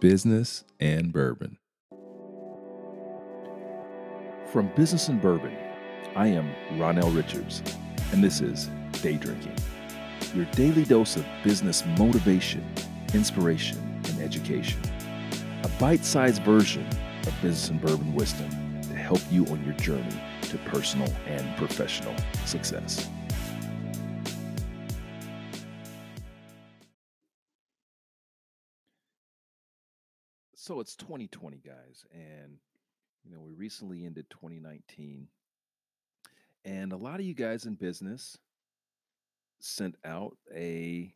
Business and Bourbon. From Business and Bourbon, I am Ronnell Richards, and this is Day Drinking, your daily dose of business motivation, inspiration, and education. A bite-sized version of Business and Bourbon wisdom to help you on your journey to personal and professional success. So it's 2020, guys, and we recently ended 2019, and a lot of you guys in business sent out a,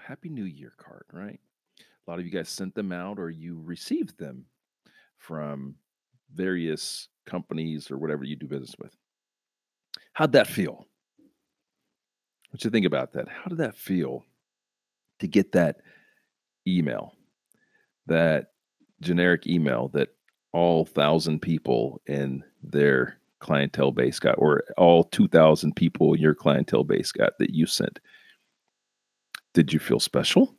Happy New Year card, right? A lot of you guys sent them out, or you received them from various companies or whatever you do business with. How'd that feel? What you think about that? How did that feel to get that email? That generic email that all 1,000 people in their clientele base got, or all 2,000 people in your clientele base got that you sent. Did you feel special?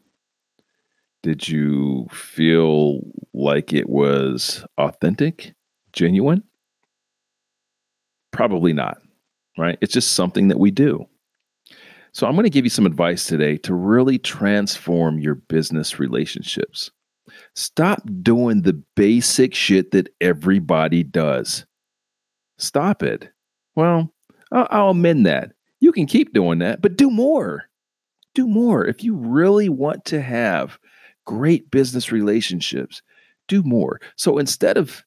Did you feel like it was authentic, genuine? Probably not, right? It's just something that we do. So I'm going to give you some advice today to really transform your business relationships. Stop doing the basic shit that everybody does. Stop it. Well, I'll amend that. You can keep doing that, but do more. Do more. If you really want to have great business relationships, do more. So instead of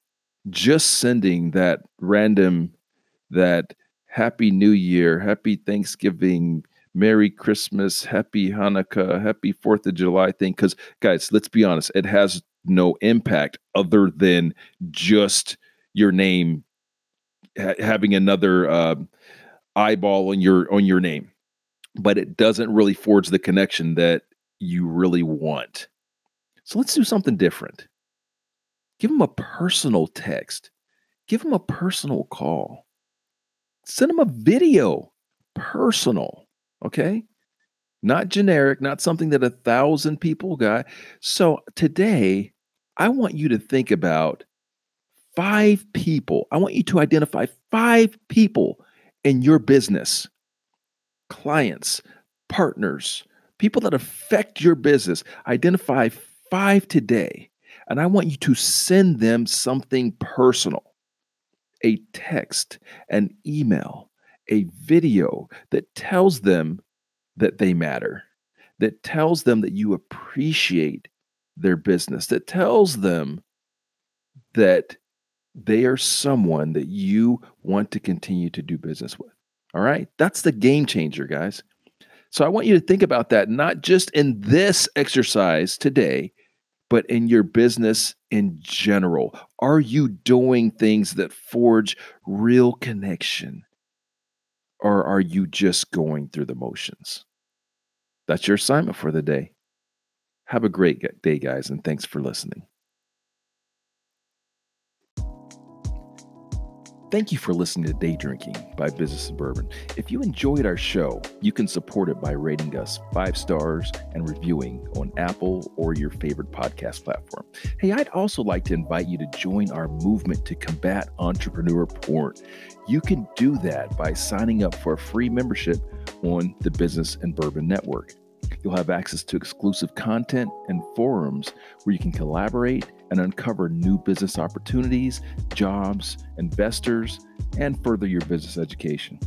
just sending that random, that Happy New Year, Happy Thanksgiving, Merry Christmas, Happy Hanukkah, Happy 4th of July thing. Because, guys, let's be honest, it has no impact other than just your name, having another eyeball on your name. But it doesn't really forge the connection that you really want. So let's do something different. Give them a personal text. Give them a personal call. Send them a video. Personal. Okay, not generic, not something that 1,000 people got. So today, I want you to think about 5 people. I want you to identify 5 people in your business, clients, partners, people that affect your business. Identify 5 today, and I want you to send them something personal, a text, an email, a video that tells them that they matter, that tells them that you appreciate their business, that tells them that they are someone that you want to continue to do business with. All right? That's the game changer, guys. So I want you to think about that, not just in this exercise today, but in your business in general. Are you doing things that forge real connection? Or are you just going through the motions? That's your assignment for the day. Have a great day, guys, and thanks for listening. Thank you for listening to Day Drinking by Business and Bourbon. If you enjoyed our show, you can support it by rating us 5 stars and reviewing on Apple or your favorite podcast platform. Hey, I'd also like to invite you to join our movement to combat entrepreneur porn. You can do that by signing up for a free membership on the Business and Bourbon Network. You'll have access to exclusive content and forums where you can collaborate and uncover new business opportunities, jobs, investors, and further your business education.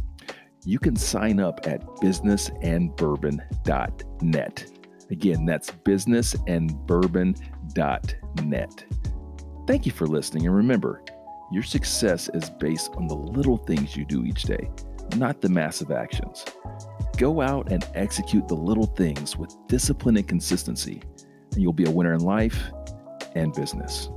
You can sign up at businessandbourbon.net. Again, that's businessandbourbon.net. Thank you for listening, and remember, your success is based on the little things you do each day, not the massive actions. Go out and execute the little things with discipline and consistency, and you'll be a winner in life and business.